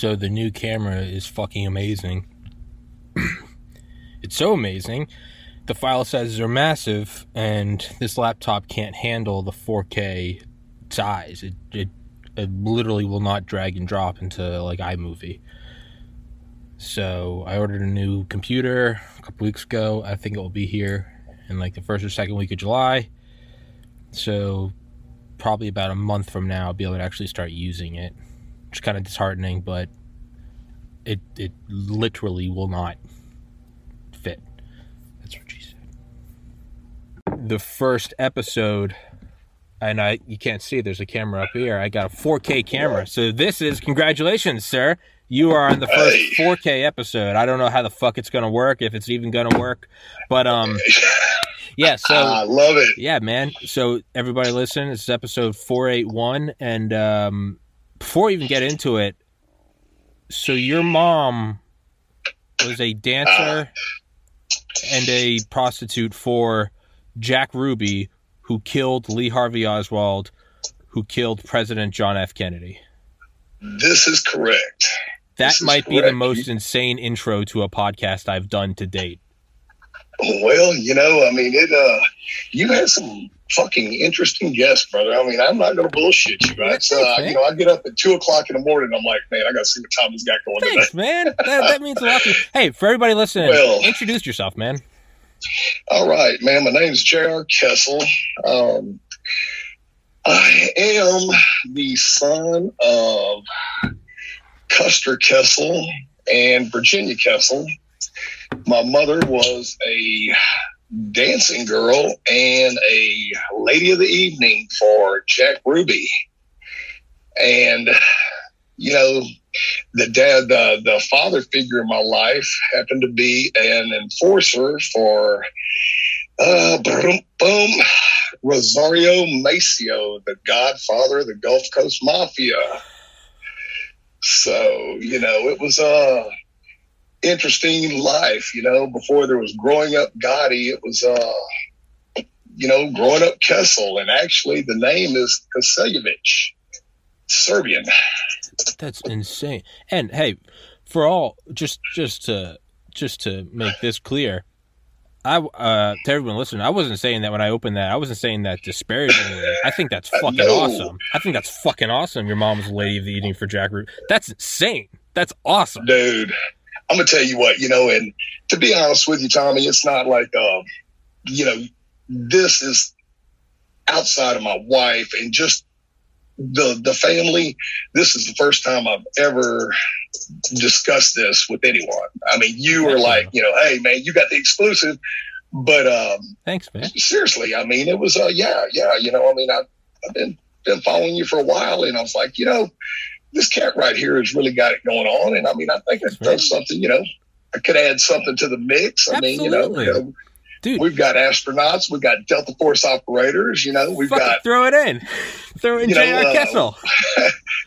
So the new camera is fucking amazing. It's so amazing. The file sizes are massive, and this laptop can't handle the 4K size. It literally will not drag and drop into, like, iMovie. So I ordered a new computer a couple weeks ago. I think it will be here in, like, the first or second week of July. So probably about a month from now, I'll be able to actually start using it. Which is kind of disheartening, but it literally will not fit. That's what she said. The first episode, and you can't see, there's a camera up here. I got a 4K camera. So this is, congratulations, sir. You are on the first 4K episode. I don't know how the fuck it's going to work, if it's even going to work. But, yeah, so. I love it. Yeah, man. So everybody listen, this is episode 481. And before we even get into it, so your mom was a dancer and a prostitute for Jack Ruby, who killed Lee Harvey Oswald, who killed President John F. Kennedy. This is correct. That might be the most insane intro to a podcast I've done to date. Well, you know, I mean, you had some fucking interesting guests, brother. I mean, I'm not going to bullshit you, right? So, you know, I get up at 2 o'clock in the morning. I'm like, man, I got to see what time this guy going today. Thanks, man. That means a lot to you. Hey, for everybody listening, introduce yourself, man. All right, man. My name's J.R. Kessel. I am the son of Custer Kessel and Virginia Kessel. My mother was a dancing girl and a lady of the evening for Jack Ruby. And, you know, the dad, the father figure in my life happened to be an enforcer for Rosario Maceo, the godfather of the Gulf Coast Mafia. So, you know, it was interesting life, you know. Before there was growing up Gotti, it was, you know, growing up Kessel. And actually the name is Kosiljevic, Serbian. That's insane. And hey, for all, just to make this clear, I to everyone listening, I wasn't saying that when I opened that. I wasn't saying that disparagingly. I think that's fucking awesome. I think that's fucking awesome. Your mom was a lady of the evening for Jack Root. That's insane. That's awesome, dude. I'm gonna tell you what, you know, and to be honest with you, Tommy, it's not like, you know, this is outside of my wife and just the family. This is the first time I've ever discussed this with anyone. I mean, you were like, you know, hey man, you got the exclusive. But thanks, man. Seriously, I mean, it was yeah, you know, I mean, I've been following you for a while, and I was like, you know, this cat right here has really got it going on. And I mean, I think it does something, you know, I could add something to the mix. I mean, you know, dude, we've got astronauts, we've got Delta Force operators, you know, we've got, throw it in. Throw in J.R. Kessel.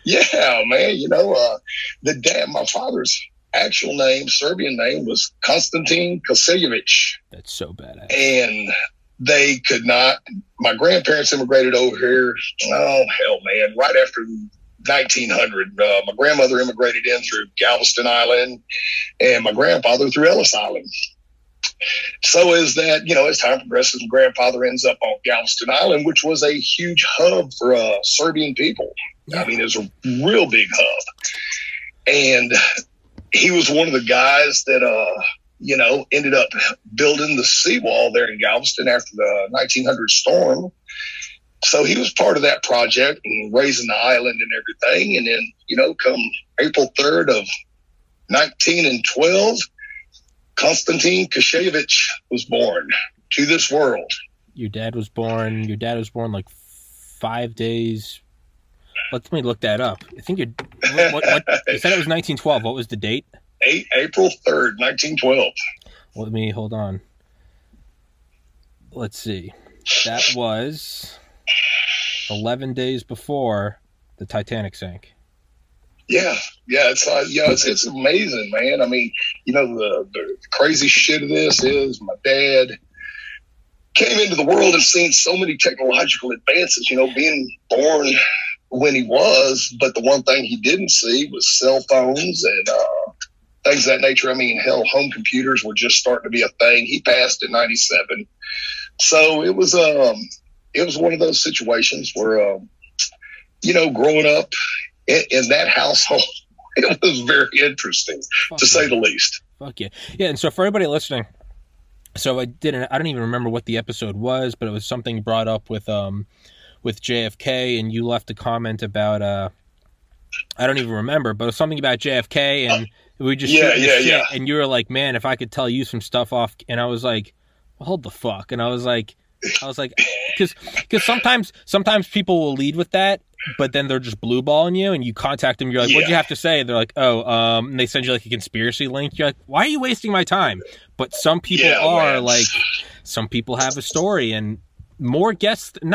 Yeah, man, you know, the dad, my father's actual name, Serbian name, was Konstantin Kosiljevic. That's so badass. And they could not, my grandparents immigrated over here, oh hell man, right after 1900. My grandmother immigrated in through Galveston Island, and my grandfather through Ellis Island. So is that, you know, as time progresses, my grandfather ends up on Galveston Island, which was a huge hub for Serbian people. I mean, it was a real big hub. And he was one of the guys that, you know, ended up building the seawall there in Galveston after the 1900 storm. So he was part of that project and raising the island and everything. And then, you know, come April 3rd of 1912, Konstantin Kushevich was born to this world. Your dad was born like 5 days. Let me look that up. I think you said it was 1912. What was the date? April 3rd, 1912. Let me, hold on. Let's see. That was 11 days before the Titanic sank. Yeah, it's amazing, man. I mean, you know, the crazy shit of this is my dad came into the world and seen so many technological advances, you know, being born when he was, but the one thing he didn't see was cell phones and things of that nature. I mean, hell, home computers were just starting to be a thing. He passed in 97. So it was one of those situations where, you know, growing up in that household, it was very interesting, to say the least. Fuck yeah. Yeah, and so for everybody listening, so I don't even remember what the episode was, but it was something brought up with JFK, and you left a comment about, I don't even remember, but it was something about JFK, and we just shit, and you were like, man, if I could tell you some stuff off, and I was like, well, hold the fuck, and I was like, because sometimes people will lead with that, but then they're just blue balling you, and you contact them. You're like, what'd you have to say? And they're like, oh, and they send you like a conspiracy link. You're like, why are you wasting my time? But some people are man. Like, some people have a story, and more guests than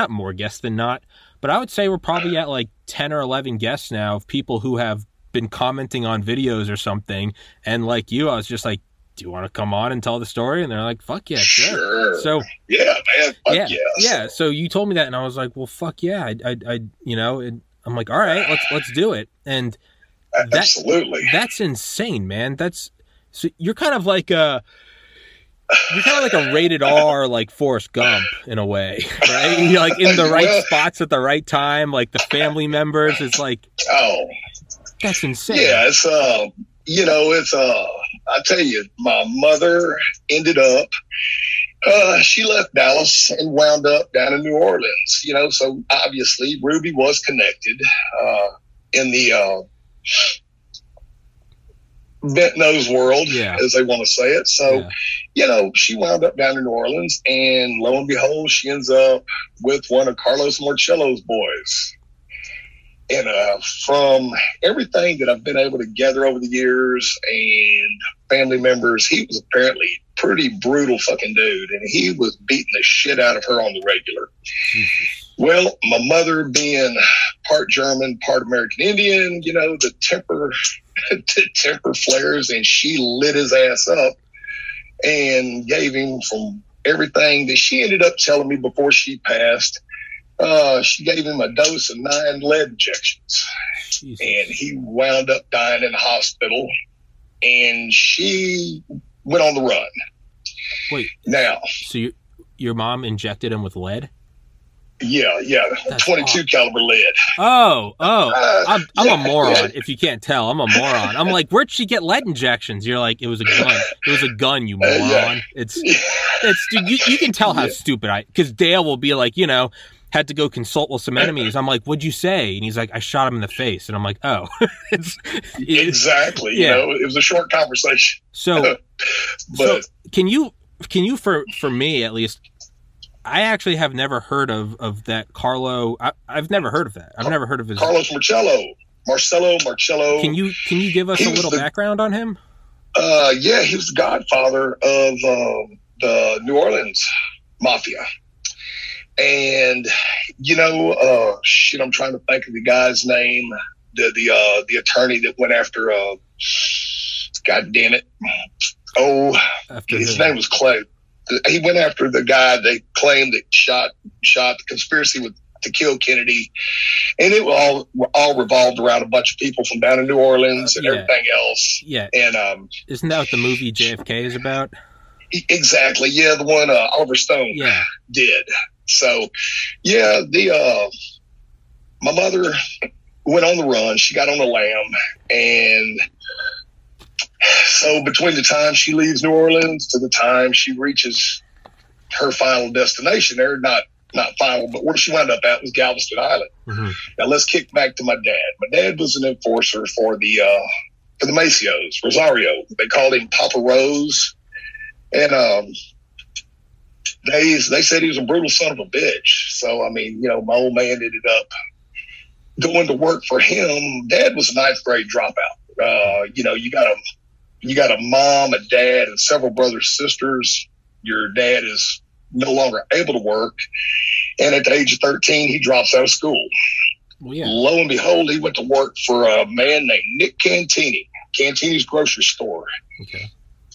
not, but I would say we're probably at like 10 or 11 guests now of people who have been commenting on videos or something. And like you, I was just like, do you want to come on and tell the story? And they're like, fuck yeah, sure. So yeah, man, fuck yeah. So you told me that, and I was like, well, fuck yeah, I you know, and I'm like, all right, let's do it. And absolutely, that's insane, man. That's so you're kind of like a rated R, like Forrest Gump in a way, right? You're like in the right spots at the right time, like the family members. It's like, oh, that's insane. Yeah, it's you know, it's I tell you, my mother ended up, she left Dallas and wound up down in New Orleans, you know, so obviously Ruby was connected in the bent nose world, as they want to say it. So, you know, she wound up down in New Orleans, and lo and behold, she ends up with one of Carlos Marcello's boys. And from everything that I've been able to gather over the years and family members, he was apparently a pretty brutal fucking dude, and he was beating the shit out of her on the regular. Well, my mother being part German, part American Indian, you know, the temper flares, and she lit his ass up and gave him from everything that she ended up telling me before she passed. She gave him a dose of 9 lead injections. Jesus. And he wound up dying in the hospital, and she went on the run. Wait. Now. So your mom injected him with lead? Yeah. That's 22 caliber lead. Oh. I'm a moron. Yeah. If you can't tell, I'm a moron. I'm like, where'd she get lead injections? You're like, it was a gun. It was a gun, you moron. It's dude, you can tell how stupid I, because Dale will be like, you know, had to go consult with some enemies. I'm like, what'd you say? And he's like, I shot him in the face. And I'm like, oh. Exactly. Yeah. You know, it was a short conversation. So, but so can you for me at least, I actually have never heard of that Carlo. I've never heard of that. I've never heard of his Carlos Marcello. Can you give us a little background on him? Yeah, he was the godfather of the New Orleans Mafia. And, you know, I'm trying to think of the guy's name, the attorney that went after, God damn it. Oh, his name was Clay. He went after the guy they claimed that shot the conspiracy to kill Kennedy. And it all revolved around a bunch of people from down in New Orleans and everything else. Yeah. And, isn't that what the movie JFK is about? Exactly. Yeah. The one, Oliver Stone did. So, yeah, my mother went on the run. She got on the lam. And so between the time she leaves New Orleans to the time she reaches her final destination there, not final, but where she wound up at was Galveston Island. Mm-hmm. Now, let's kick back to my dad. My dad was an enforcer for the Maceos, Rosario. They called him Papa Rose. And, They said he was a brutal son of a bitch. So, I mean, you know, my old man ended up going to work for him. Dad was a 9th grade dropout. You know, you got a mom, a dad, and several brothers, sisters. Your dad is no longer able to work. And at the age of 13, he drops out of school. Well, yeah. Lo and behold, he went to work for a man named Nick Cantini, Cantini's grocery store. Okay.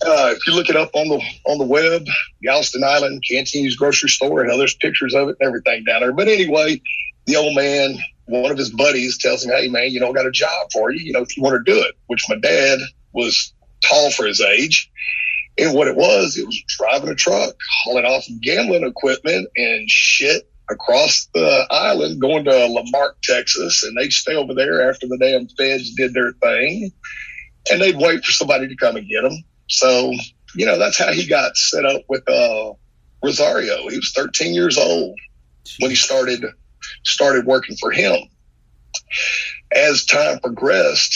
If you look it up on the web, Galveston Island, Cantini's grocery store, and there's pictures of it and everything down there. But anyway, the old man one of his buddies tells him, hey, man, you know, I got a job for you, you know, if you want to do it, which my dad was tall for his age. And what it was driving a truck, hauling off gambling equipment and shit across the island, going to Lamarque, Texas. And they'd stay over there after the damn feds did their thing. And they'd wait for somebody to come and get them. So, you know, that's how he got set up with Rosario. He was 13 years old when he started working for him. As time progressed,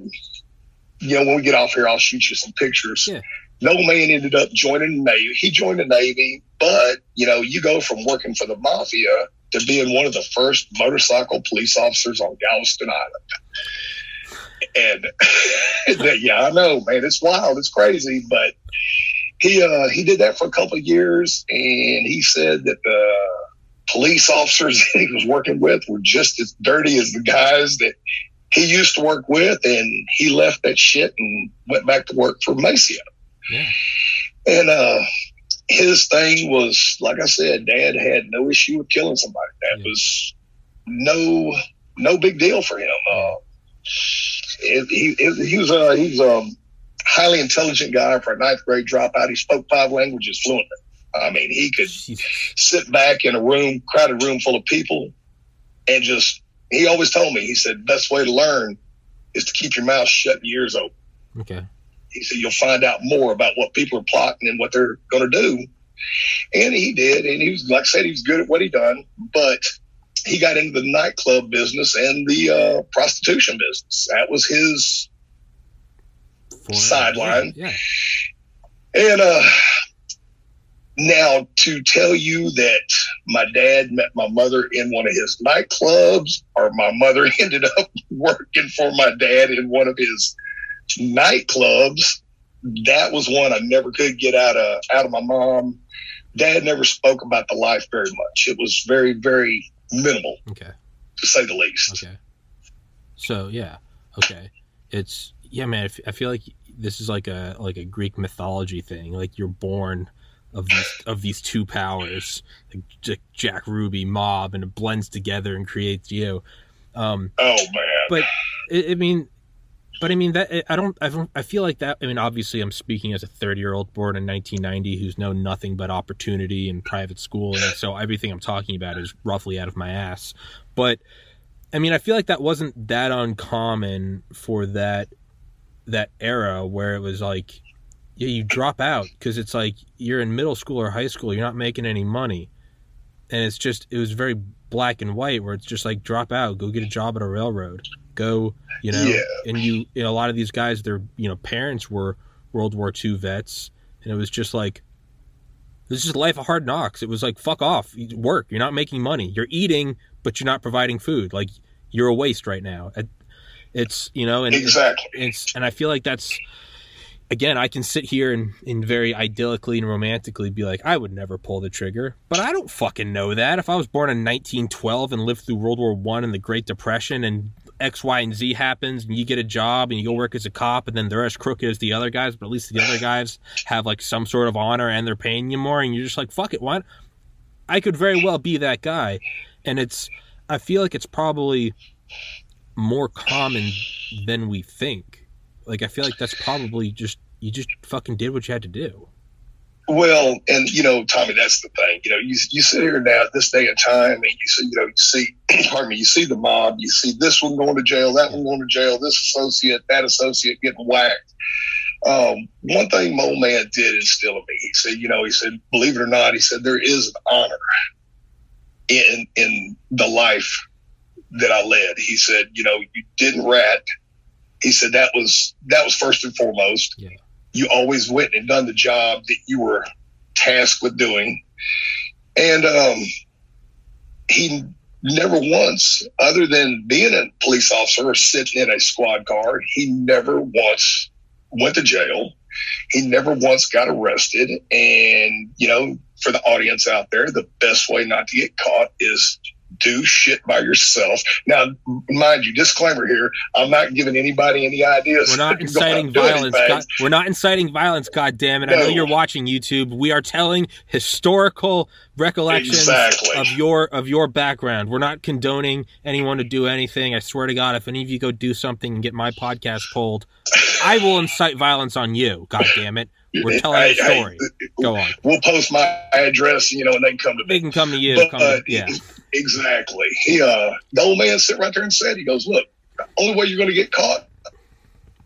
you know, when we get off here, I'll shoot you some pictures. Yeah. No man ended up joining the Navy. He joined the Navy, but, you know, you go from working for the mafia to being one of the first motorcycle police officers on Galveston Island. And yeah, I know, man, it's wild. It's crazy. But he did that for a couple of years, and he said that the police officers that he was working with were just as dirty as the guys that he used to work with, and he left that shit and went back to work for Maceo. Yeah. And his thing was, like I said, Dad had no issue with killing somebody. That was no big deal for him. He was a highly intelligent guy for a 9th grade dropout. He spoke 5 languages fluently. I mean, he could sit back in a room, crowded room full of people, and just, he always told me, he said, best way to learn is to keep your mouth shut and your ears open. Okay. He said, you'll find out more about what people are plotting and what they're going to do. And he did. And he was, like I said, he was good at what he done, but he got into the nightclub business and the prostitution business. That was his sideline. Yeah. And, now, to tell you that my dad met my mother in one of his nightclubs, or my mother ended up working for my dad in one of his nightclubs, that was one I never could get out of my mom. Dad never spoke about the life very much. It was very, very minimal, okay, to say the least. Okay. So, yeah. Okay. It's, yeah, man, I feel like this is like a Greek mythology thing. Like, you're born of these two powers, like Jack Ruby mob, and it blends together and creates you. Oh man! But I feel like that. I mean, obviously, I'm speaking as a 30-year-old born in 1990 who's known nothing but opportunity and private school, and so everything I'm talking about is roughly out of my ass. But I mean, I feel like that wasn't that uncommon for that era where it was like, yeah, you drop out because it's like you're in middle school or high school. You're not making any money. And it's just, it was very black and white where it's just like, drop out, go get a job at a railroad. Go, you know, yeah. And you know, a lot of these guys, their, you know, parents were World War II vets. And it was just like, this is just life of hard knocks. It was like, fuck off, you work. You're not making money. You're eating, but you're not providing food. Like, you're a waste right now. It's, you know, and exactly. And I feel like that's, again, I can sit here and very idyllically and romantically be like, I would never pull the trigger, but I don't fucking know that. If I was born in 1912 and lived through World War I and the Great Depression and X, Y, and Z happens and you get a job and you go work as a cop and then they're as crooked as the other guys, but at least the other guys have like some sort of honor and they're paying you more and you're just like, fuck it, what? I could very well be that guy. And it's, I feel like it's probably more common than we think. Like, I feel like that's probably just, you just fucking did what you had to do. Well, and, you know, Tommy, that's the thing. You know, you sit here now at this day and time, and you see the mob, you see this one going to jail, that one going to jail, this associate, that associate getting whacked. One thing my old man did instill in me, he said, you know, he said, believe it or not, he said, there is an honor in the life that I led. He said, you know, you didn't rat. He said that was first and foremost. Yeah. You always went and done the job that you were tasked with doing. And he never once, other than being a police officer or sitting in a squad car, he never once went to jail. He never once got arrested. And, you know, for the audience out there, the best way not to get caught is do shit by yourself. Now, mind you, disclaimer here, I'm not giving anybody any ideas. We're not inciting violence. We're not inciting violence, goddammit. No. I know you're watching YouTube. We are telling historical recollections of your background. We're not condoning anyone to do anything. I swear to God, if any of you go do something and get my podcast pulled, I will incite violence on you, goddammit. We're telling a story. Go on. We'll post my address, and they can come to me. They can come to you. But, yeah. Exactly. He, the old man sat right there and said, he goes, look, the only way you're going to get caught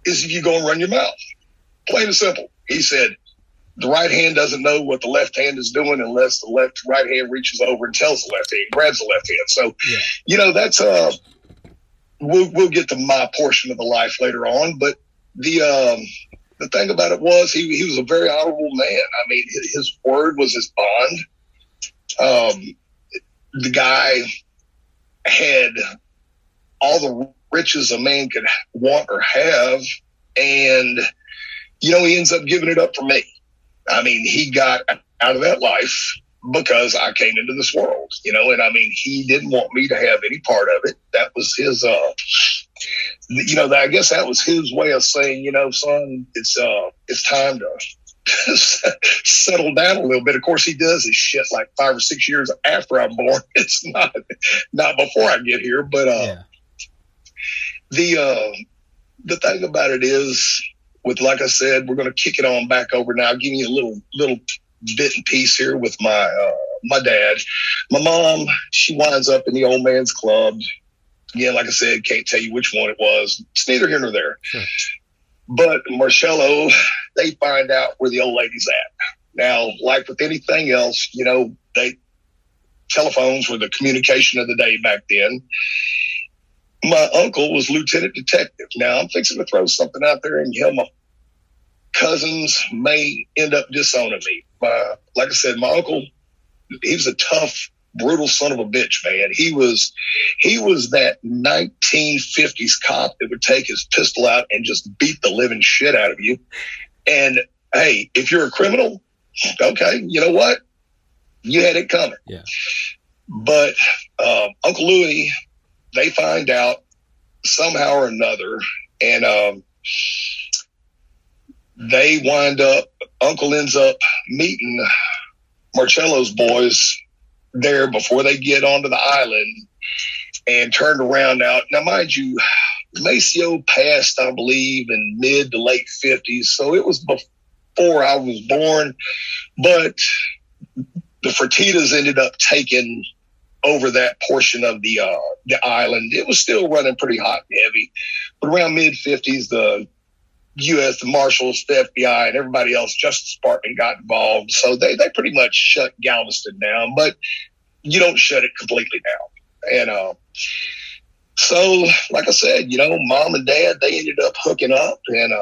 is if you go and run your mouth. Plain and simple. He said, the right hand doesn't know what the left hand is doing unless the right hand reaches over and tells the left hand, grabs the left hand. So, yeah. That's, we'll get to my portion of the life later on, but the thing about it was he was a very honorable man. I mean, his word was his bond. The guy had all the riches a man could want or have. And, he ends up giving it up for me. I mean, he got out of that life because I came into this world, and I mean, he didn't want me to have any part of it. That was his, I guess that was his way of saying, son, it's time to settle down a little bit. Of course, he does his shit like 5 or 6 years after I'm born. It's not before I get here. But the thing about it is, with like I said, we're going to kick it on back over now. I'll give you a little bit and piece here with my dad. My mom, she winds up in the old man's club. Again, like I said, can't tell you which one it was. It's neither here nor there. Sure. But Marcello, they find out where the old lady's at. Now, like with anything else, they telephones were the communication of the day back then. My uncle was lieutenant detective. Now, I'm fixing to throw something out there and hell, my cousins may end up disowning me. Like I said, my uncle, he was a tough, brutal son of a bitch, man. He was that 1950s cop that would take his pistol out and just beat the living shit out of you. And hey, if you're a criminal, okay, you know what? You had it coming. Yeah. But Uncle Louie, they find out somehow or another, and they wind up. Uncle ends up meeting Marcello's boys there before they get onto the island and turned around out. Now, mind you, Maceo passed, I believe, in mid to late 50s. So it was before I was born. But the Fertittas ended up taking over that portion of the island. It was still running pretty hot and heavy. But around mid 50s, the U.S., the Marshals, the FBI, and everybody else, Justice Department got involved. So they pretty much shut Galveston down, but you don't shut it completely down. And so, like I said, Mom and Dad, they ended up hooking up. And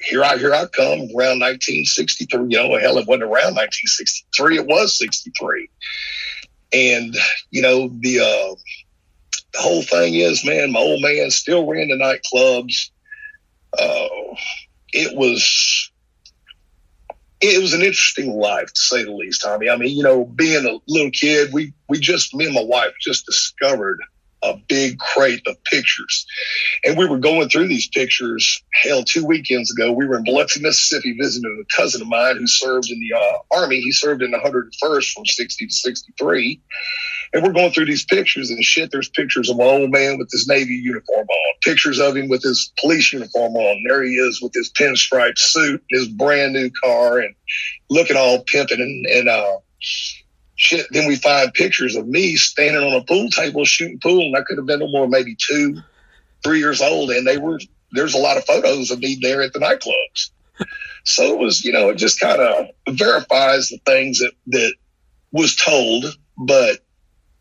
here I come around 1963. Hell, it wasn't around 1963. It was 63. And, the whole thing is, man, my old man still ran the nightclubs. It was an interesting life, to say the least, Tommy. I mean, being a little kid, me and my wife just discovered a big crate of pictures. And we were going through these pictures, hell, 2 weekends ago. We were in Biloxi, Mississippi, visiting a cousin of mine who served in the Army. He served in the 101st from 60 to 63. And we're going through these pictures and shit. There's pictures of my old man with his Navy uniform on, pictures of him with his police uniform on. There he is with his pinstripe suit, his brand new car, and looking all pimping and shit. Then we find pictures of me standing on a pool table shooting pool, and I could have been no more, maybe 2, 3 years old. And there's a lot of photos of me there at the nightclubs. So it was, it just kind of verifies the things that was told. But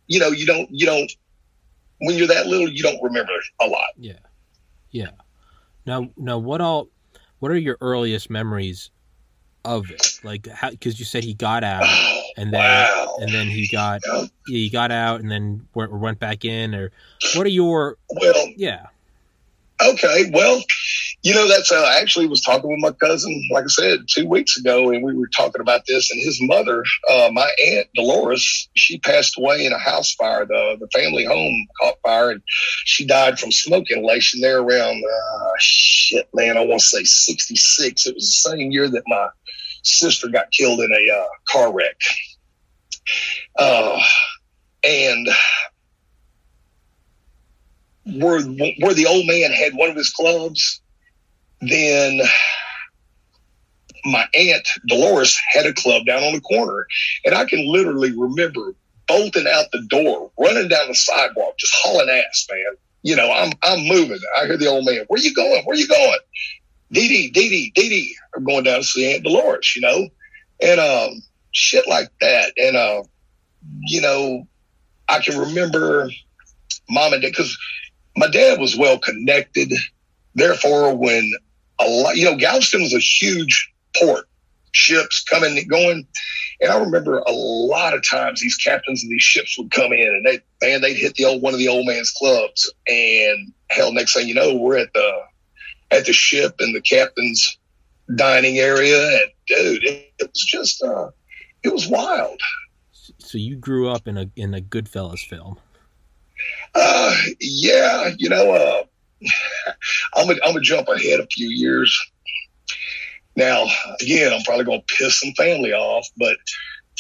you don't when you're that little, you don't remember a lot. Yeah, yeah. Now, what are your earliest memories of it? Like, because you said he got out. And then, wow. And then he got out, and then went back in. Or what are your? Well, yeah. Okay. Well, You know, that's I actually was talking with my cousin, like I said, 2 weeks ago, and we were talking about this. And his mother, my Aunt Dolores, she passed away in a house fire. The family home caught fire, and she died from smoke inhalation there around, I want to say 66. It was the same year that my sister got killed in a car wreck. And where the old man had one of his clubs, then my Aunt Dolores had a club down on the corner, and I can literally remember bolting out the door, running down the sidewalk, just hauling ass, man. You know, I'm moving. I hear the old man, "Where you going? Where you going?" Dee Dee. I'm going down to see Aunt Dolores, you know, and shit like that. And you know, I can remember Mom and Dad, because my dad was well connected. Therefore, when a lot, you know, Galveston was a huge port, ships coming and going. And I remember a lot of times these captains of these ships would come in and they'd hit the one of the old man's clubs. And hell, next thing you know, we're at the ship and the captain's dining area. And dude, it was just, it was wild. So you grew up in a Goodfellas film. Yeah, you know, I'm gonna jump ahead a few years. Now, again, I'm probably gonna piss some family off, but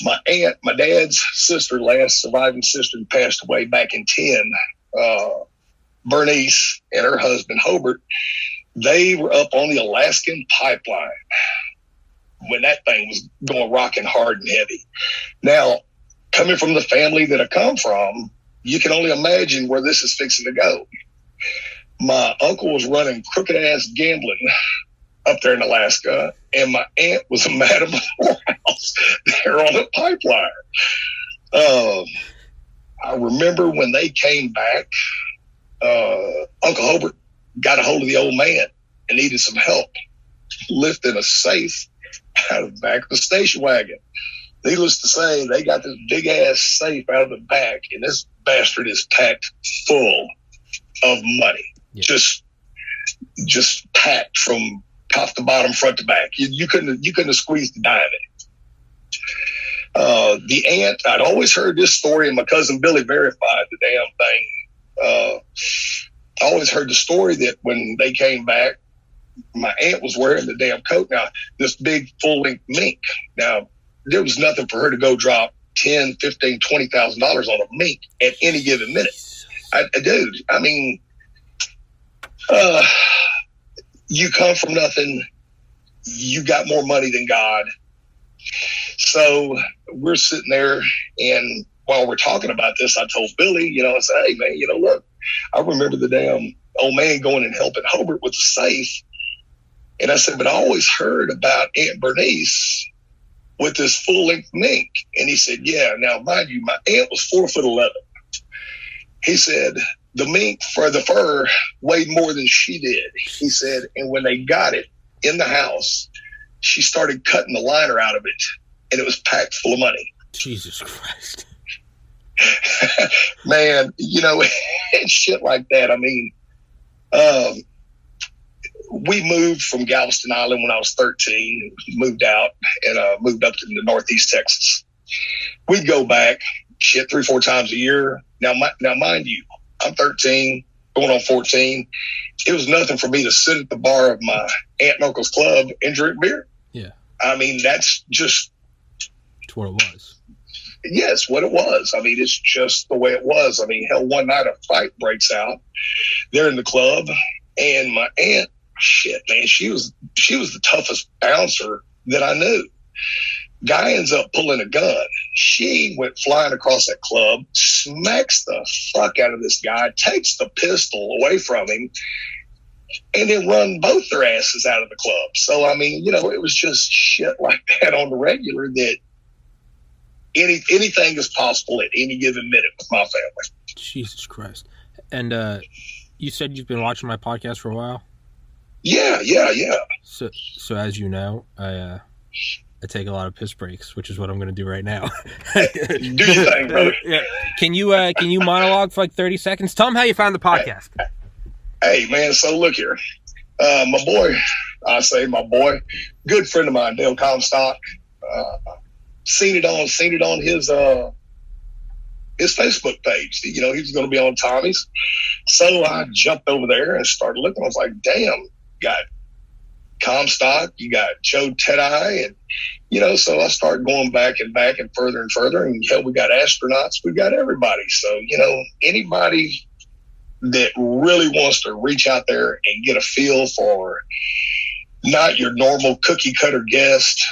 my aunt, my dad's sister, last surviving sister, who passed away back in 2010, Bernice and her husband Hobart, they were up on the Alaskan pipeline when that thing was going rocking hard and heavy. Now, coming from the family that I come from, you can only imagine where this is fixing to go. My uncle was running crooked-ass gambling up there in Alaska, and my aunt was a madam of the house there on the pipeline. I remember when they came back, Uncle Hobart got a hold of the old man and needed some help lifting a safe out of the back of the station wagon. Needless to say, they got this big-ass safe out of the back, and this bastard is packed full of money. Yeah. Just packed from top to bottom, front to back. You couldn't have squeezed a dime in it. The aunt, I'd always heard this story, and my cousin Billy verified the damn thing. I always heard the story that when they came back, my aunt was wearing the damn coat. Now, this big full-length mink. Now, there was nothing for her to go drop $10,000, $15,000, $20,000 on a mink at any given minute. You come from nothing. You got more money than God. So we're sitting there, and while we're talking about this, I told Billy, you know, I said, "Hey, man, you know, look, I remember the damn old man going and helping Hobart with the safe." And I said, "But I always heard about Aunt Bernice with this full-length mink." And he said, "Yeah. Now, mind you, my aunt was 4'11". He said, the mink for the fur weighed more than she did. He said, and when they got it in the house, she started cutting the liner out of it, and it was packed full of money." Jesus Christ. Man, you know, and shit like that. I mean, we moved from Galveston Island when I was 13, moved out, and moved up to the northeast Texas. We'd go back, shit, 3-4 times a year. Now, mind you, I'm 13, going on 14. It was nothing for me to sit at the bar of my aunt and uncle's club and drink beer. Yeah. I mean, that's just... It's what it was. Yes, what it was. I mean, it's just the way it was. I mean, hell, one night a fight breaks out. They're in the club, and my aunt, shit, man, she was the toughest bouncer that I knew. Guy ends up pulling a gun. She went flying across that club, smacks the fuck out of this guy, takes the pistol away from him, and then run both their asses out of the club. So, I mean, you know, it was just shit like that on the regular, that anything is possible at any given minute with my family. Jesus Christ. And you said you've been watching my podcast for a while? Yeah. So as you know, I take a lot of piss breaks, which is what I'm going to do right now. Do your thing, brother. Yeah. Can you monologue for like 30 seconds? Tell them how you found the podcast. Hey, man, so look here. My boy, I say my boy, good friend of mine, Dale Comstock, seen it on his Facebook page. You know, he was going to be on Tommy's. So I jumped over there and started looking. I was like, damn, you got Comstock, you got Joe Teti, and, you know, so I started going back and further and further. And, hell, we got astronauts. We've got everybody. So, you know, anybody that really wants to reach out there and get a feel for not your normal cookie cutter guest,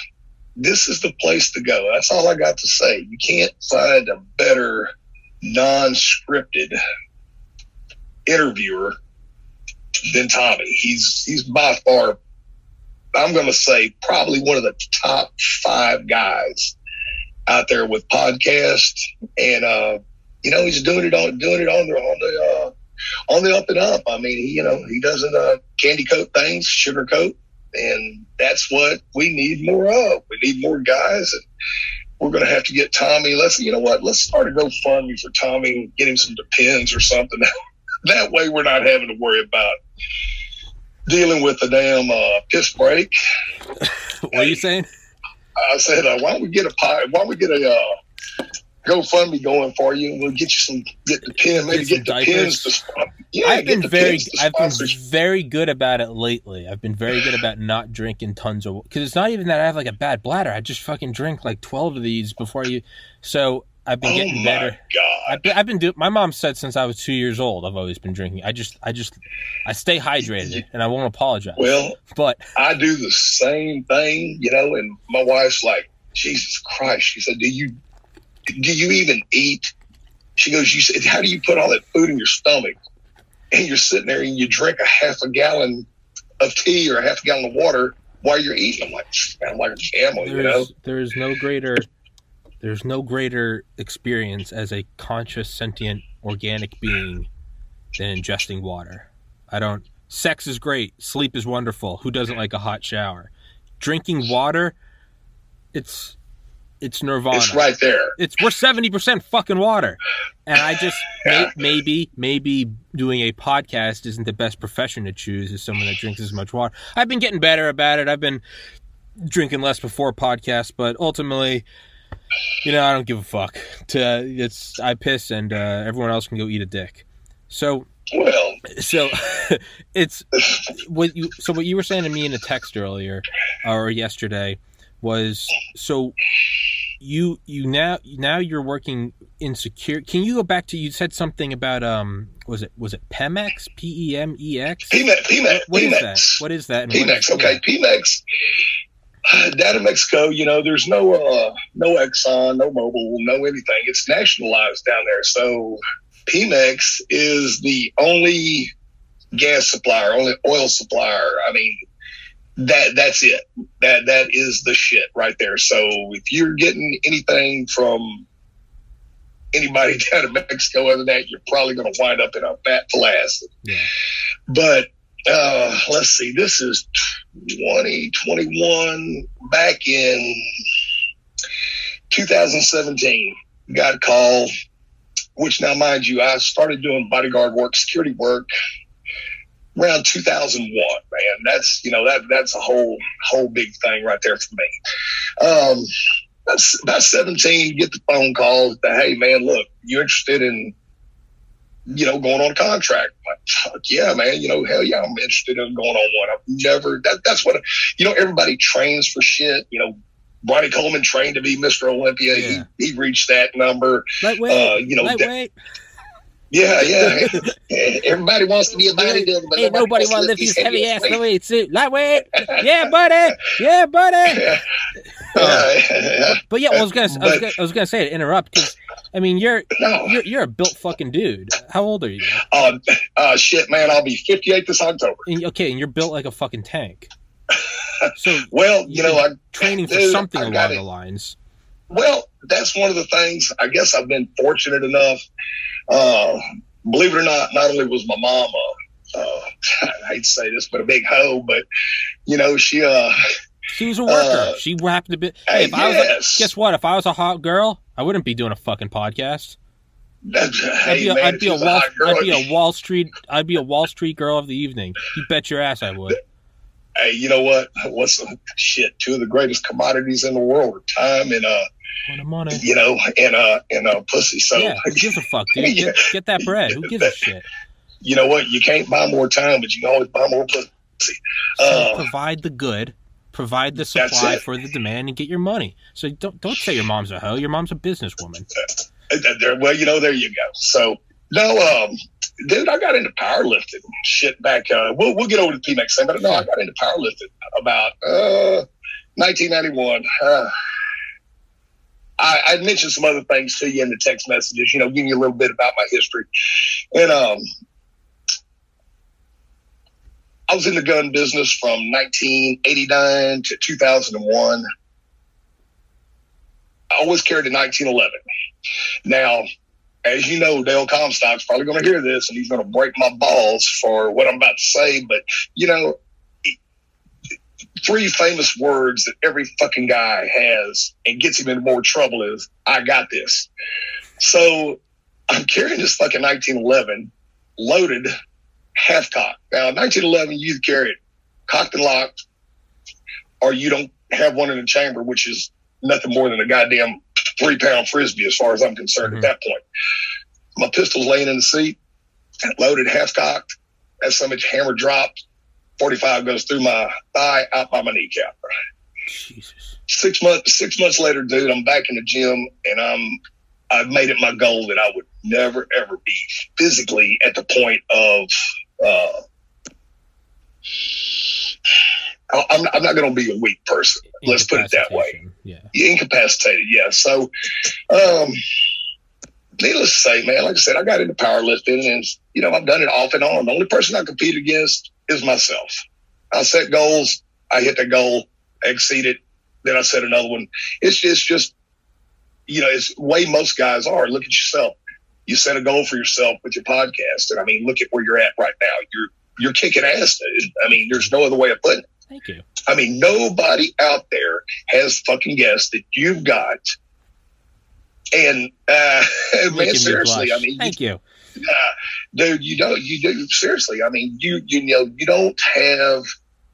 this is the place to go. That's all I got to say. You can't find a better non-scripted interviewer than Tommy. He's by far, I'm going to say, probably one of the top 5 guys out there with podcasts. And, you know, he's doing it on the up and up. I mean, he doesn't candy coat things, sugar coat. And that's what we need more of. We need more guys. And we're going to have to get Tommy. Let's start a GoFundMe for Tommy and get him some Depends or something. That way we're not having to worry about dealing with the damn piss break. What are you saying? I said, why don't we get a GoFundMe going for you, and we'll get you some, get the pen, maybe get the Pens to sponsor. Yeah, I've been very good about it lately. I've been very good about not drinking tons of, because it's not even that I have like a bad bladder. I just fucking drink like 12 of these before you. So I've been getting better. God. I've been doing. My mom said since I was 2 years old, I've always been drinking. I stay hydrated, and I won't apologize. Well, but I do the same thing, you know. And my wife's like, Jesus Christ. She said, Do you even eat? She goes, you said, how do you put all that food in your stomach? And you're sitting there and you drink a half a gallon of tea or a half a gallon of water while you're eating. I'm like a camel, you know? There's no greater experience as a conscious, sentient, organic being than ingesting water. Sex is great. Sleep is wonderful. Who doesn't like a hot shower? Drinking water, it's nirvana. It's right there. We're 70% fucking water. And I just, maybe doing a podcast isn't the best profession to choose as someone that drinks as much water. I've been getting better about it. I've been drinking less before podcasts, but ultimately, you know, I don't give a fuck. I piss and everyone else can go eat a dick. So it's what you were saying to me in a text earlier or yesterday was, so you now you're working in security. Can you go back to, you said something about was it PEMEX? PEMEX? PEMEX. What is that? PEMEX. Okay, PEMEX. Data Mexico. You know, there's no Exxon, no Mobil, no anything. It's nationalized down there. So PEMEX is the only gas supplier, only oil supplier. I mean, that's it. That is the shit right there. So if you're getting anything from anybody down in Mexico other than that, you're probably going to wind up in a fat flask. Yeah. But let's see, this is 2021. Back in 2017, got a call, which now, mind you, I started doing bodyguard work, security work, around 2001, man. That's, you know, that's a whole big thing right there for me. That's about 17, get the phone call that, hey man, look, you're interested in, you know, going on a contract? I'm like, fuck yeah, man, you know, hell yeah, I'm interested in going on one. I've never, that's what, you know, everybody trains for shit, you know. Ronnie Coleman trained to be Mr. Olympia. Yeah. He reached that number. Lightweight. Yeah. Everybody wants to be a bodybuilder, but ain't nobody wants to lift these heavy ass weights. Lightweight. Yeah, buddy. But yeah, I was gonna say to interrupt, because I mean, you're a built fucking dude. How old are you? Shit, man, I'll be 58 this October. And you're built like a fucking tank. So well, you know, I'm training for something along the lines. Well, that's one of the things. I guess I've been fortunate enough. Believe it or not, not only was my mama, I hate to say this, but a big hoe, but, you know, she was a worker. She happened to be, guess what? If I was a hot girl, I wouldn't be doing a fucking podcast. I'd be a Wall Street girl of the evening. You bet your ass I would. Hey, you know what? What's the shit? Two of the greatest commodities in the world are time and money. You know, and pussy. So yeah, who gives a fuck, dude? Yeah. Get that bread. Who gives a shit? You know what? You can't buy more time, but you can always buy more pussy. So provide the good, provide the supply for the demand, and get your money. So don't say your mom's a hoe. Your mom's a businesswoman. Well, you know, there you go. So no, dude, I got into powerlifting shit back. We'll get over to the PEMEX thing, but no, I got into powerlifting about 1991. I mentioned some other things to you in the text messages, you know, giving you a little bit about my history. And I was in the gun business from 1989 to 2001. I always carried a 1911. Now, as you know, Dale Comstock's probably going to hear this, and he's going to break my balls for what I'm about to say. But, you know, three famous words that every fucking guy has and gets him into more trouble is, I got this. So I'm carrying this fucking 1911 loaded half-cock. Now, 1911, you carry it cocked and locked, or you don't have one in the chamber, which is nothing more than a goddamn 3-pound Frisbee as far as I'm concerned at that point. My pistol's laying in the seat, loaded, half-cocked. As some hammer dropped, 45 goes through my thigh, out by my kneecap. Jesus. 6 months later, dude, I'm back in the gym, and I've made it my goal that I would never, ever be physically at the point of I'm not going to be a weak person. Let's put it that way. Yeah. Incapacitated. Yeah. So, needless to say, man, like I said, I got into powerlifting and, you know, I've done it off and on. The only person I compete against is myself. I set goals. I hit the goal, exceed it. Then I set another one. It's just, you know, it's the way most guys are. Look at yourself. You set a goal for yourself with your podcast. And I mean, look at where you're at right now. You're kicking ass, dude. I mean, there's no other way of putting it. Thank you. I mean, nobody out there has fucking guessed that you've got. And man, seriously, I mean, thank you, dude. You do seriously. I mean, you know, you don't have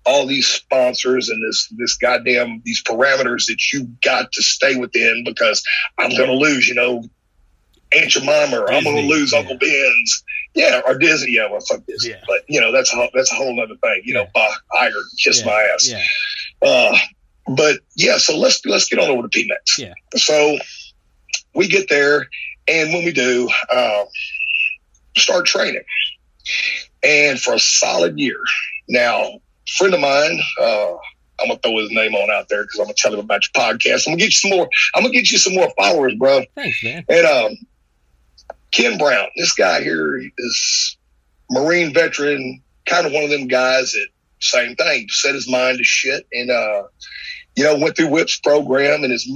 all these sponsors and this goddamn these parameters that you got to stay within because I'm going to lose, you know, Aunt your mama, or Disney, I'm going to lose Uncle Ben's. Yeah, or Disney. Yeah, well, fuck Disney. Yeah. But, you know, that's a whole other thing. You know, Iger, kiss my ass. Yeah. But, yeah, so let's get on over to PEMEX. Yeah. So we get there, and when we do, start training. And for a solid year. Now, a friend of mine, I'm going to throw his name on out there because I'm going to tell him about your podcast. I'm going to get you some more followers, bro. Thanks, man. And Ken Brown, this guy here is Marine veteran, kind of one of them guys that same thing, set his mind to shit. And, you know, went through Whip's program in his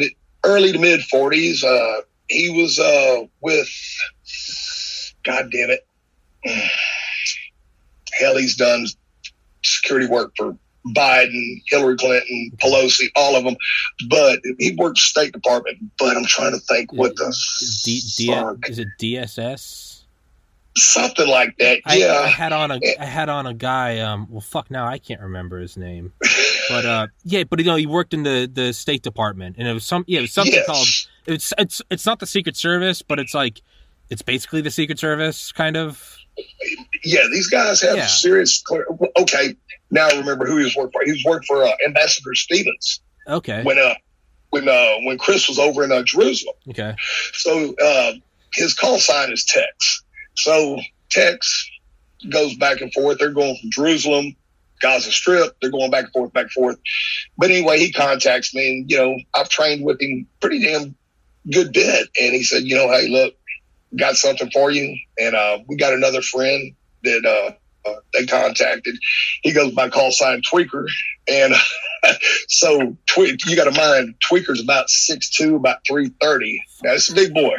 early to mid 40s. He was with, God damn it. Hell, he's done security work for Biden, Hillary Clinton, Pelosi, all of them, but he worked State Department. But I'm trying to think what the fuck is it? DSS, something like that. Yeah, I had on a guy. Well, fuck, now I can't remember his name. But yeah, but you know, he worked in the State Department, and it was something called. It's not the Secret Service, but it's basically the Secret Service kind of. Yeah, these guys have serious. Okay, now I remember who he was working for. He was working for Ambassador Stevens. Okay. When Chris was over in Jerusalem. Okay. So his call sign is Tex. So Tex goes back and forth. They're going from Jerusalem, Gaza Strip. They're going back and forth. But anyway, he contacts me, and you know, I've trained with him pretty damn good bit. And he said, you know, hey, look, got something for you. And we got another friend that they contacted. He goes by call sign Tweaker. And so you got to mind, Tweaker's about 6'2", about 330. Now, it's a big boy.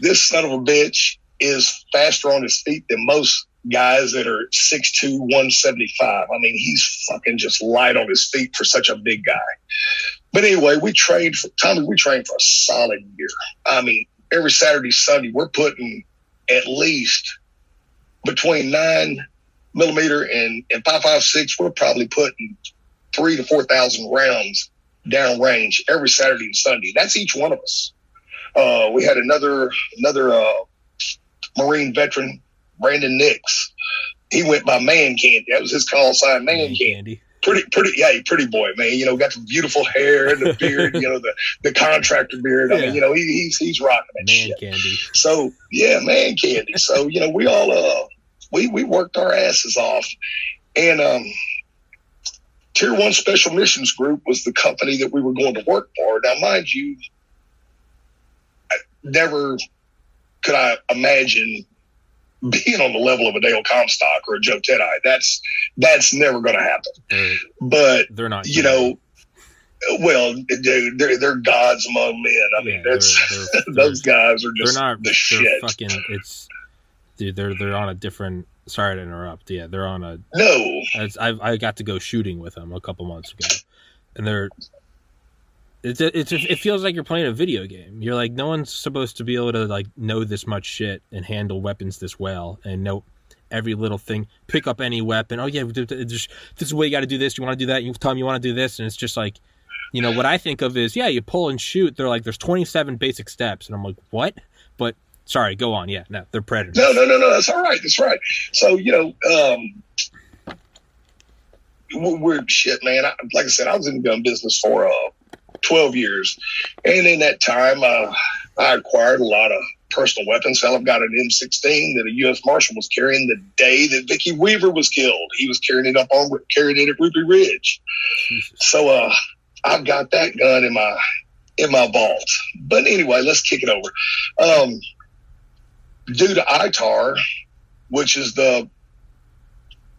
This son of a bitch is faster on his feet than most guys that are 6'2", 175. I mean, he's fucking just light on his feet for such a big guy. But anyway, we trained for a solid year. I mean, every Saturday, Sunday, we're putting at least between 9mm and 5.56, we're probably putting 3,000 to 4,000 rounds downrange every Saturday and Sunday. That's each one of us. We had another Marine veteran, Brandon Nix. He went by Man Candy. That was his call sign, Man Candy. Pretty boy, man. You know, got the beautiful hair and the beard. You know, the contractor beard. Yeah. I mean, you know, he's rocking that Man shit. Candy. So yeah, Man Candy. So you know, we all we worked our asses off, and Tier One Special Missions Group was the company that we were going to work for. Now, mind you, never could I imagine being on the level of a Dale Comstock or a Joe Teti. That's never going to happen. But they're not, you know. Well, dude, they're gods among men. I mean, they're those guys are just they're shit. Fucking, it's dude. They're on a different. Sorry to interrupt. Yeah, they're on a no. I got to go shooting with them a couple months ago, and they're. It feels like you're playing a video game. You're like, no one's supposed to be able to like know this much shit and handle weapons this well and know every little thing. Pick up any weapon. Oh yeah, this is the way you got to do this. You want to do that. You tell them you want to do this, and it's just like, you know what I think of is yeah, you pull and shoot. They're like, there's 27 basic steps, and I'm like, what? But sorry, go on. Yeah, no, they're predators. No. That's all right. That's right. So you know, weird shit, man. Like I said, I was in the gun business for 12 years, and in that time I acquired a lot of personal weapons. Hell, I've got an M16 that a U.S. Marshal was carrying the day that Vicki Weaver was killed. He was carrying it at Ruby Ridge. So I've got that gun in my vault. But anyway, let's kick it over. Due to ITAR, which is the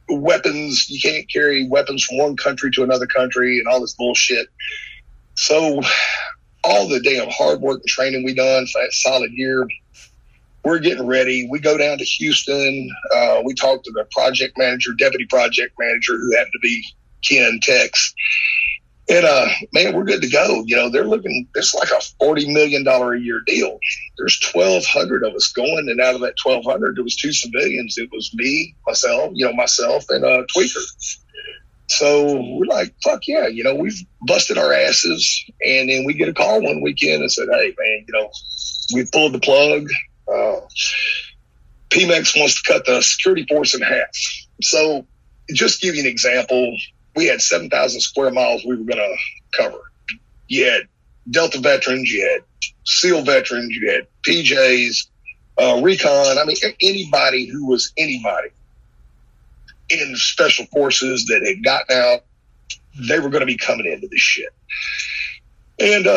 weapons, you can't carry weapons from one country to another country and all this bullshit. So all the damn hard work and training we done for that solid year, we're getting ready. We go down to Houston. We talk to the project manager, deputy project manager, who happened to be Ken, Tex. And, man, we're good to go. You know, they're looking, it's like a $40 million a year deal. There's 1,200 of us going. And out of that 1,200, there was 2 civilians. It was me, myself and Tweaker. So we're like, fuck yeah, you know, we've busted our asses. And then we get a call one weekend and said, hey, man, you know, we pulled the plug. PEMEX wants to cut the security force in half. So just to give you an example, we had 7,000 square miles we were going to cover. You had Delta veterans, you had SEAL veterans, you had PJs, recon. I mean, anybody who was anybody in special forces that had gotten out, they were going to be coming into this shit. And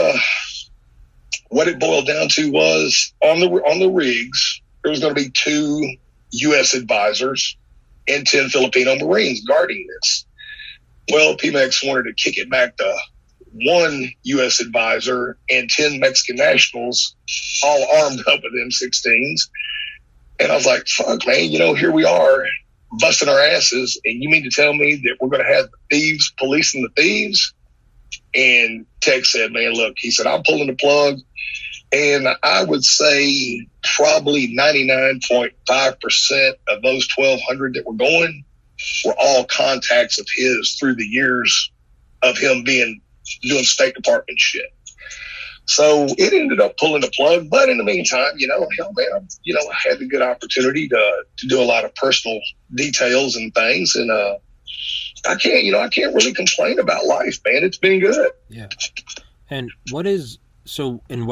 what it boiled down to was on the rigs, there was going to be 2 U.S. advisors and 10 Filipino Marines guarding this. Well, PEMEX wanted to kick it back to 1 U.S. advisor and 10 Mexican nationals, all armed up with M16s. And I was like, fuck, man, you know, here we are busting our asses, and you mean to tell me that we're going to have the thieves policing the thieves? And Tex said, man, look, he said, I'm pulling the plug. And I would say probably 99.5% of those 1,200 that were going were all contacts of his through the years of him doing State Department shit. So it ended up pulling the plug. But in the meantime, you know, hell, man, you know, I had the good opportunity to do a lot of personal details and things. And I can't really complain about life, man. It's been good. Yeah. And what are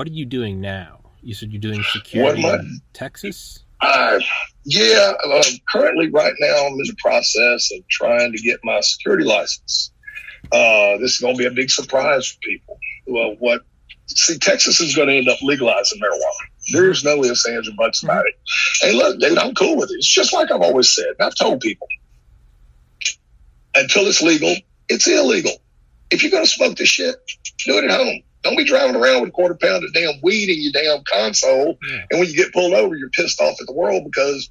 you doing now? You said you're doing security in Texas? Currently right now I'm in the process of trying to get my security license. This is going to be a big surprise for people. Well, Texas is going to end up legalizing marijuana. There's no ifs, ands, or buts about it. Hey, look, dude, I'm cool with it. It's just like I've always said. I've told people, until it's legal, it's illegal. If you're going to smoke this shit, do it at home. Don't be driving around with a 1/4 pound of damn weed in your damn console. Yeah. And when you get pulled over, you're pissed off at the world because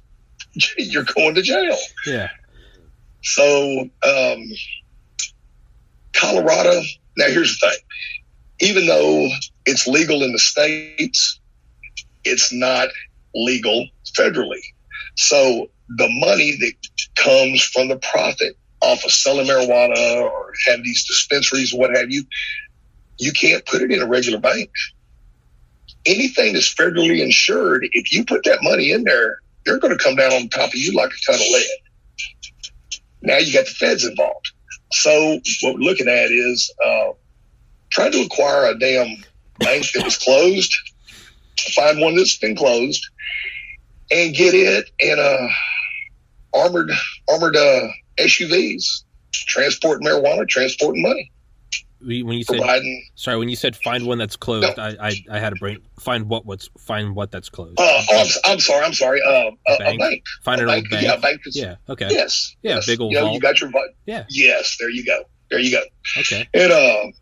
you're going to jail. Yeah. So, Colorado, now here's the thing. Even though it's legal in the states, it's not legal federally. So the money that comes from the profit off of selling marijuana or having these dispensaries, what have you, you can't put it in a regular bank. Anything that's federally insured, if you put that money in there, they're going to come down on top of you like a ton of lead. Now you got the feds involved. So what we're looking at is trying to acquire a damn bank that was closed, find one that's been closed, and get it in armored SUVs, transporting marijuana, transporting money. When you said find one that's closed, no. I had a brain. Find what that's closed. I'm sorry. A bank. Find an old bank. Yeah, a bank. Yeah. Okay. Yes. Yeah. Yes. Big old. You got your. Yeah. Yes. There you go. Okay. And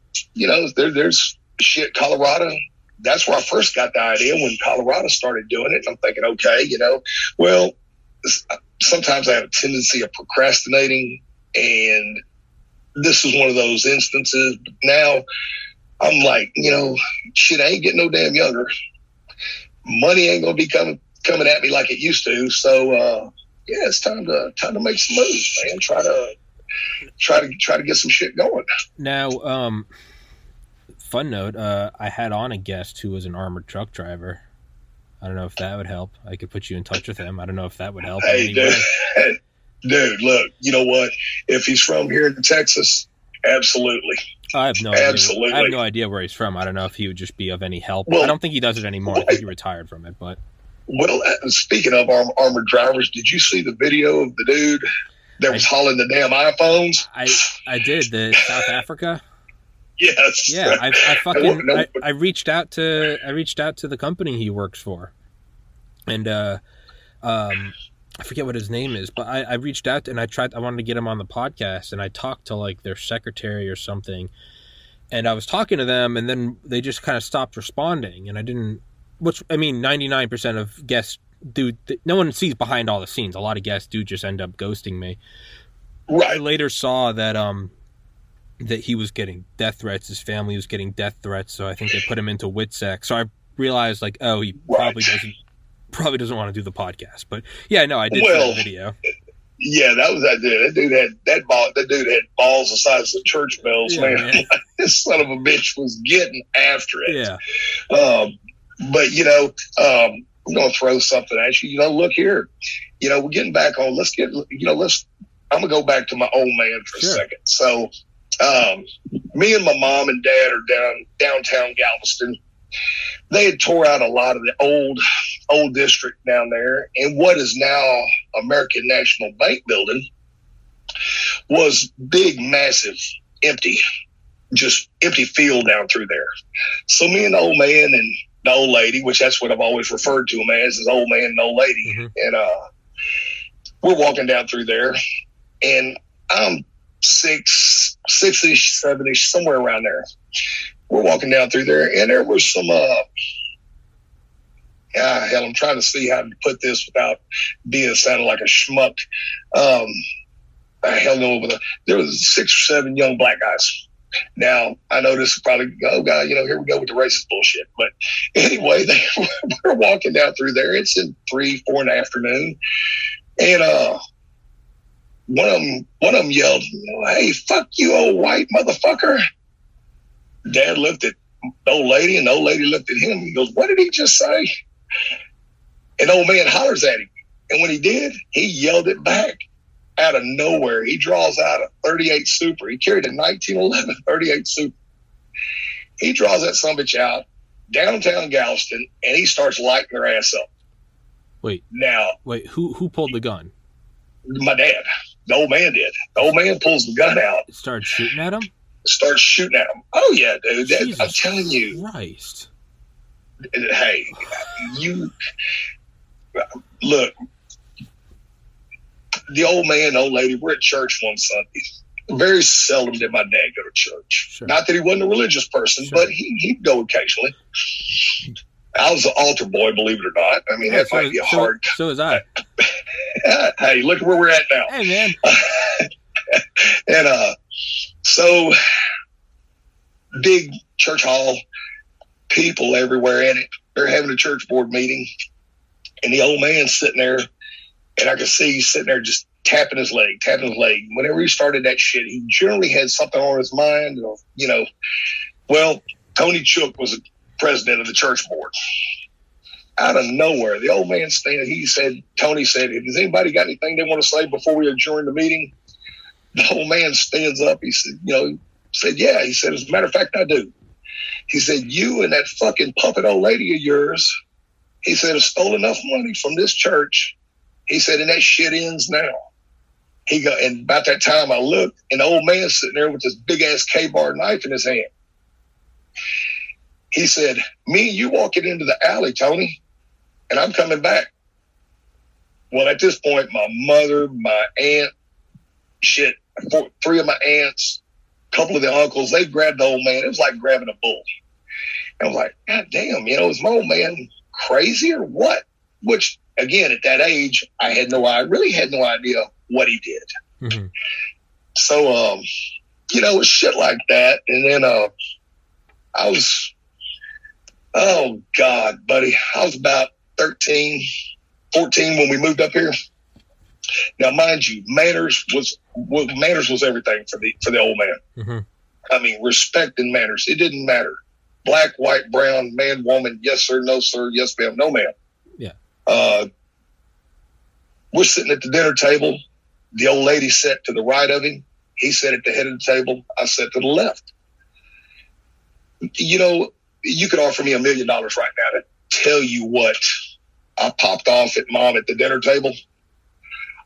there's shit. Colorado. That's where I first got the idea when Colorado started doing it. And I'm thinking, okay, sometimes I have a tendency of procrastinating, and this is one of those instances. Now I'm like, shit, I ain't getting no damn younger. Money ain't gonna be coming at me like it used to. So it's time to make some moves, man. Try to get some shit going. Now, fun note, I had on a guest who was an armored truck driver. I don't know if that would help. I could put you in touch with him. I don't know if that would help. Hey, dude, look, you know what? If he's from here in Texas, absolutely. I have no idea where he's from. I don't know if he would just be of any help. Well, I don't think he does it anymore. I think he retired from it. But speaking of armored drivers, did you see the video of the dude that was hauling the damn iPhones? I did. The South Africa. Yes. Yeah, I reached out to the company he works for, and I forget what his name is, but I reached out and I wanted to get him on the podcast, and I talked to their secretary or something, and I was talking to them, and then they just kind of stopped responding, and 99% of guests do. No one sees behind all the scenes. A lot of guests do just end up ghosting me. Right. I later saw that he was getting death threats, his family was getting death threats, so I think they put him into WITSEC. So I realized, he probably doesn't want to do the podcast. But yeah, no, I did see that video. Yeah, that was that dude. That dude had balls the size of church bells, man. This son of a bitch was getting after it. Yeah. But I'm gonna throw something at you. Look here. We're getting back on. I'm gonna go back to my old man for a second. So. Me and my mom and dad are downtown Galveston. They had tore out a lot of the old district down there, and what is now American National Bank building was big, massive, empty field down through there. So me and the old man and the old lady, which that's what I've always referred to him as, is old man and old lady. Mm-hmm. And we're walking down through there, and I'm 6-ish, 7-ish, somewhere around there. We're walking down through there, and there was some I'm trying to see how to put this without sounding like a schmuck. There was 6 or 7 young black guys. Now, I know this is probably, here we go with the racist bullshit. But anyway, we're walking down through there. It's in 3-4 in the afternoon. And One of them yelled, "Hey, fuck you, old white motherfucker!" Dad looked at the old lady, and the old lady looked at him. He goes, "What did he just say?" And old man hollers at him, and when he did, he yelled it back out of nowhere. He draws out a 38 Super. He carried a 1911 38 Super. He draws that sumbitch out downtown Galveston, and he starts lighting their ass up. Wait, who pulled the gun? My dad. The old man did. The old man pulls the gun out. Starts shooting at him. Oh, yeah, dude. That, I'm telling you. Christ. Hey, look, the old man, old lady, we're at church one Sunday. Very seldom did my dad go to church. Sure. Not that he wasn't a religious person, sure, but he'd go occasionally. I was an altar boy, believe it or not. I mean, might be a hard... So was I. Hey, look at where we're at now. Hey, man. And so, big church hall, people everywhere in it. They're having a church board meeting, and the old man's sitting there, and I could see he's sitting there just tapping his leg. Whenever he started that shit, he generally had something on his mind, or, you know. Well, Tony Chook was the president of the church board. Out of nowhere, the old man standing, Tony said, has anybody got anything they want to say before we adjourn the meeting? The old man stands up. He said, yeah. He said, as a matter of fact, I do. He said, you and that fucking puppet old lady of yours, he said, have stole enough money from this church. He said, and that shit ends now. And about that time I looked, and the old man sitting there with this big-ass K-bar knife in his hand. He said, me and you walking into the alley, Tony, and I'm coming back. Well, at this point, my mother, my aunt, three of my aunts, a couple of the uncles, they grabbed the old man. It was like grabbing a bull. And I was like, God damn, is my old man crazy or what? Which, again, at that age, I really had no idea what he did. Mm-hmm. So, it's shit like that. And then I was, oh God, buddy, I was about 13, 14 when we moved up here. Now, mind you, manners was everything for the old man. Mm-hmm. I mean, respect and manners. It didn't matter. Black, white, brown, man, woman, yes, sir, no, sir, yes, ma'am, no, ma'am. Yeah. We're sitting at the dinner table. The old lady sat to the right of him. He sat at the head of the table. I sat to the left. You could offer me $1 million right now to tell you what I popped off at mom at the dinner table.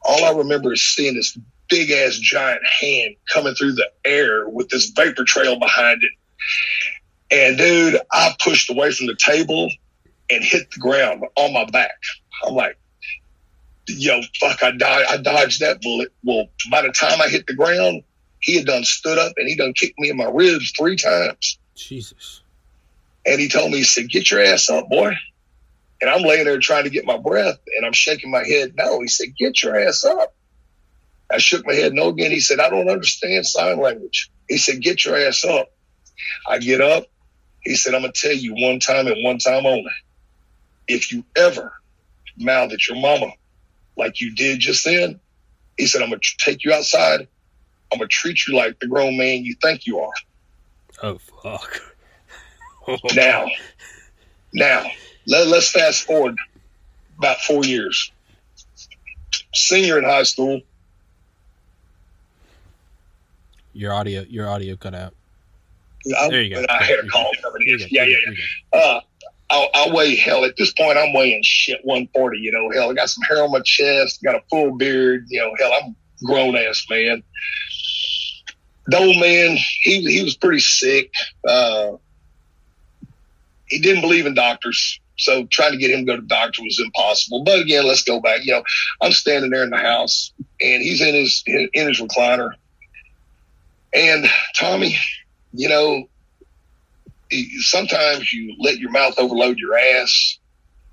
All I remember is seeing this big ass giant hand coming through the air with this vapor trail behind it. And dude, I pushed away from the table and hit the ground on my back. I'm like, fuck, I dodged that bullet. Well, by the time I hit the ground, he had done stood up and he done kicked me in my ribs 3 times. Jesus. And he told me, he said, get your ass up, boy. And I'm laying there trying to get my breath, and I'm shaking my head no. He said, get your ass up. I shook my head no again. He said, I don't understand sign language. He said, get your ass up. I get up. He said, I'm going to tell you one time and one time only. If you ever mouth at your mama like you did just then, he said, I'm going to take you outside. I'm going to treat you like the grown man you think you are. Oh, fuck. Now. Let's fast forward about 4 years. Senior in high school. Your audio cut out. There you go. I had a call coming in. Yeah. I weigh, hell, at this point, I'm weighing shit 140, Hell, I got some hair on my chest, got a full beard, Hell, I'm a grown-ass man. The old man, he was pretty sick. He didn't believe in doctors. So trying to get him to go to the doctor was impossible. But again, let's go back. I'm standing there in the house, and he's in his recliner. And Tommy, sometimes you let your mouth overload your ass,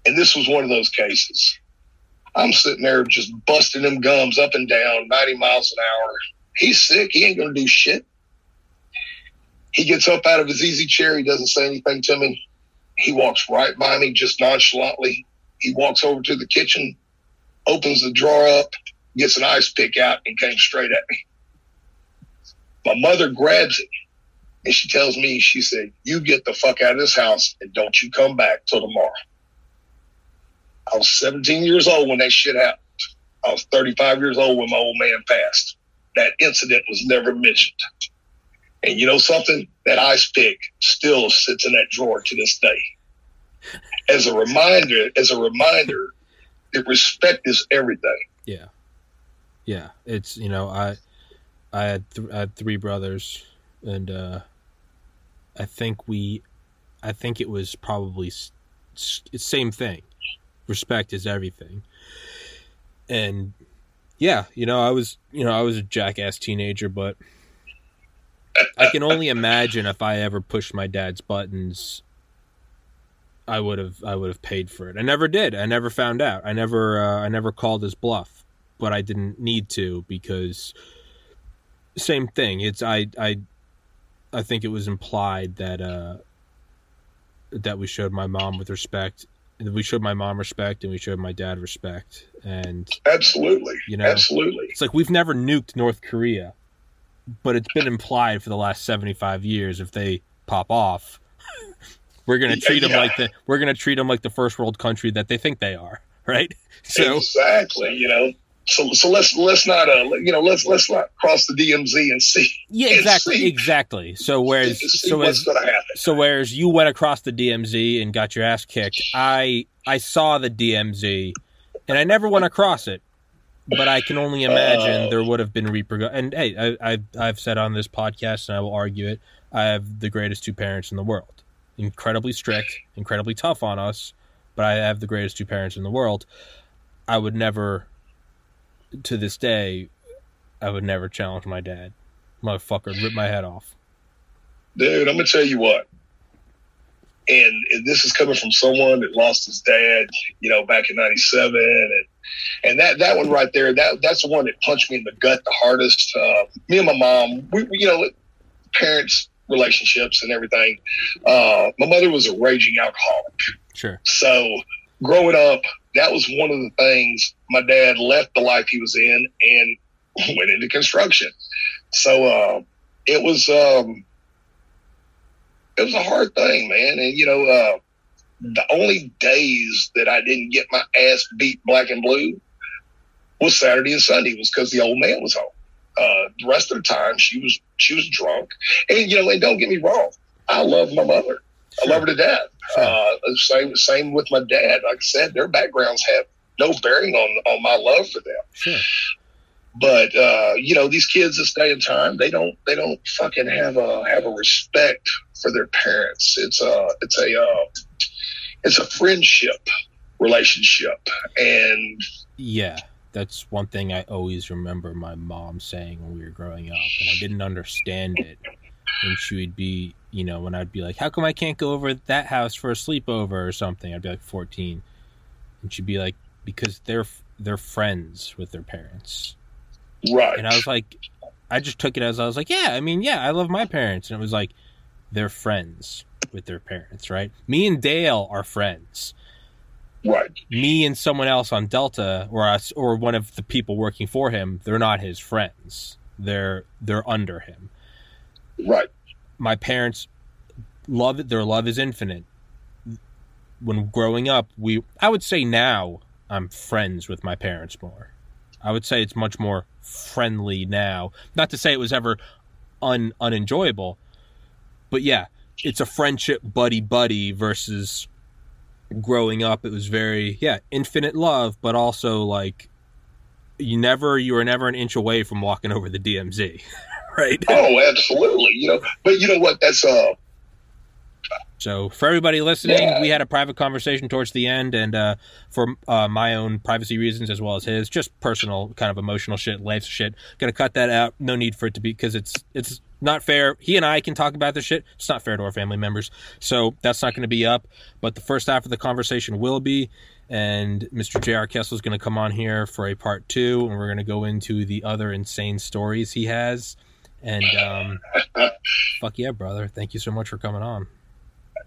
and this was one of those cases. I'm sitting there just busting them gums up and down, 90 miles an hour. He's sick. He ain't going to do shit. He gets up out of his easy chair. He doesn't say anything to me. He walks right by me, just nonchalantly. He walks over to the kitchen, opens the drawer up, gets an ice pick out, and came straight at me. My mother grabs it, and she tells me, she said, you get the fuck out of this house, and don't you come back till tomorrow. I was 17 years old when that shit happened. I was 35 years old when my old man passed. That incident was never mentioned. And you know something? That ice pick still sits in that drawer to this day. As a reminder, that respect is everything. Yeah. It's I had 3 brothers, and I think it was probably same thing. Respect is everything. And yeah, I was a jackass teenager, but I can only imagine if I ever pushed my dad's buttons, I would have paid for it. I never did. I never found out. I never called his bluff, but I didn't need to, because same thing. It's I think it was implied that that we showed my mom with respect. We showed my mom respect and we showed my dad respect. And absolutely, you know, absolutely. It's like we've never nuked North Korea, but it's been implied for the last 75 years if they pop off, we're going to treat them like the we're going to treat them like the first world country that they think they are, right? So exactly, you know. So let's not cross the DMZ and see. Yeah, exactly, exactly. So whereas you went across the DMZ and got your ass kicked, I saw the DMZ, and I never went across it, but I can only imagine there would have been repercussions. And hey, I've said on this podcast, and I will argue it. I have the greatest two parents in the world, incredibly strict, incredibly tough on us, but I have the greatest two parents in the world. I would never. To this day, I would never challenge my dad. Motherfucker, rip my head off. Dude, I'm going to tell you what. And this is coming from someone that lost his dad, you know, back in 97. And that one right there, that's the one that punched me in the gut the hardest. Me and my mom, we you know, parents, relationships and everything. My mother was a raging alcoholic. Sure. So growing up, that was one of the things. My dad left the life he was in and went into construction. So it was a hard thing, man. And, you know, the only days that I didn't get my ass beat black and blue was Saturday and Sunday was because the old man was home. The rest of the time she was drunk. And, you know, and don't get me wrong. I love my mother. I love her to death. Sure. Same with my dad. Like I said, their backgrounds have no bearing on my love for them. Sure. But you know, these kids this day and time, they don't fucking have a respect for their parents. It's a friendship relationship. And yeah, that's one thing I always remember my mom saying when we were growing up, and I didn't understand it. And she would be, you know, when I'd be like, how come I can't go over to that house for a sleepover or something? I'd be like 14. And she'd be like, because they're friends with their parents. Right. And I was like, I just took it as I was like, yeah, I mean, yeah, I love my parents. And it was like, they're friends with their parents, right? Me and Dale are friends. Right. Me and someone else on Delta or one of the people working for him, they're not his friends. They're under him. Right. My parents love it. Their love is infinite. When growing up, I would say now I'm friends with my parents more. I would say it's much more friendly now. Not to say it was ever unenjoyable, but yeah, it's a friendship buddy-buddy versus growing up. It was very, yeah, infinite love, but also like you were never an inch away from walking over the DMZ. Right. Oh, absolutely. You know, but you know what? That's So for everybody listening, we had a private conversation towards the end, and for my own privacy reasons as well as his, just personal kind of emotional shit, life shit. Gonna cut that out. No need for it to be, because it's not fair. He and I can talk about this shit. It's not fair to our family members, so that's not going to be up. But the first half of the conversation will be. And Mr. J.R. Kessel is going to come on here for a part two, and we're going to go into the other insane stories he has. And fuck yeah, brother. Thank you so much for coming on.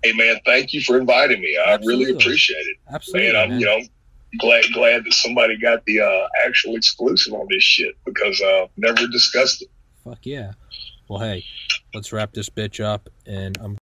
Hey, man, thank you for inviting me. Absolutely. I really appreciate it. Absolutely, man. I'm, you know, glad that somebody got the actual exclusive on this shit, because I've never discussed it. Fuck yeah. Well, hey, let's wrap this bitch up, and I'm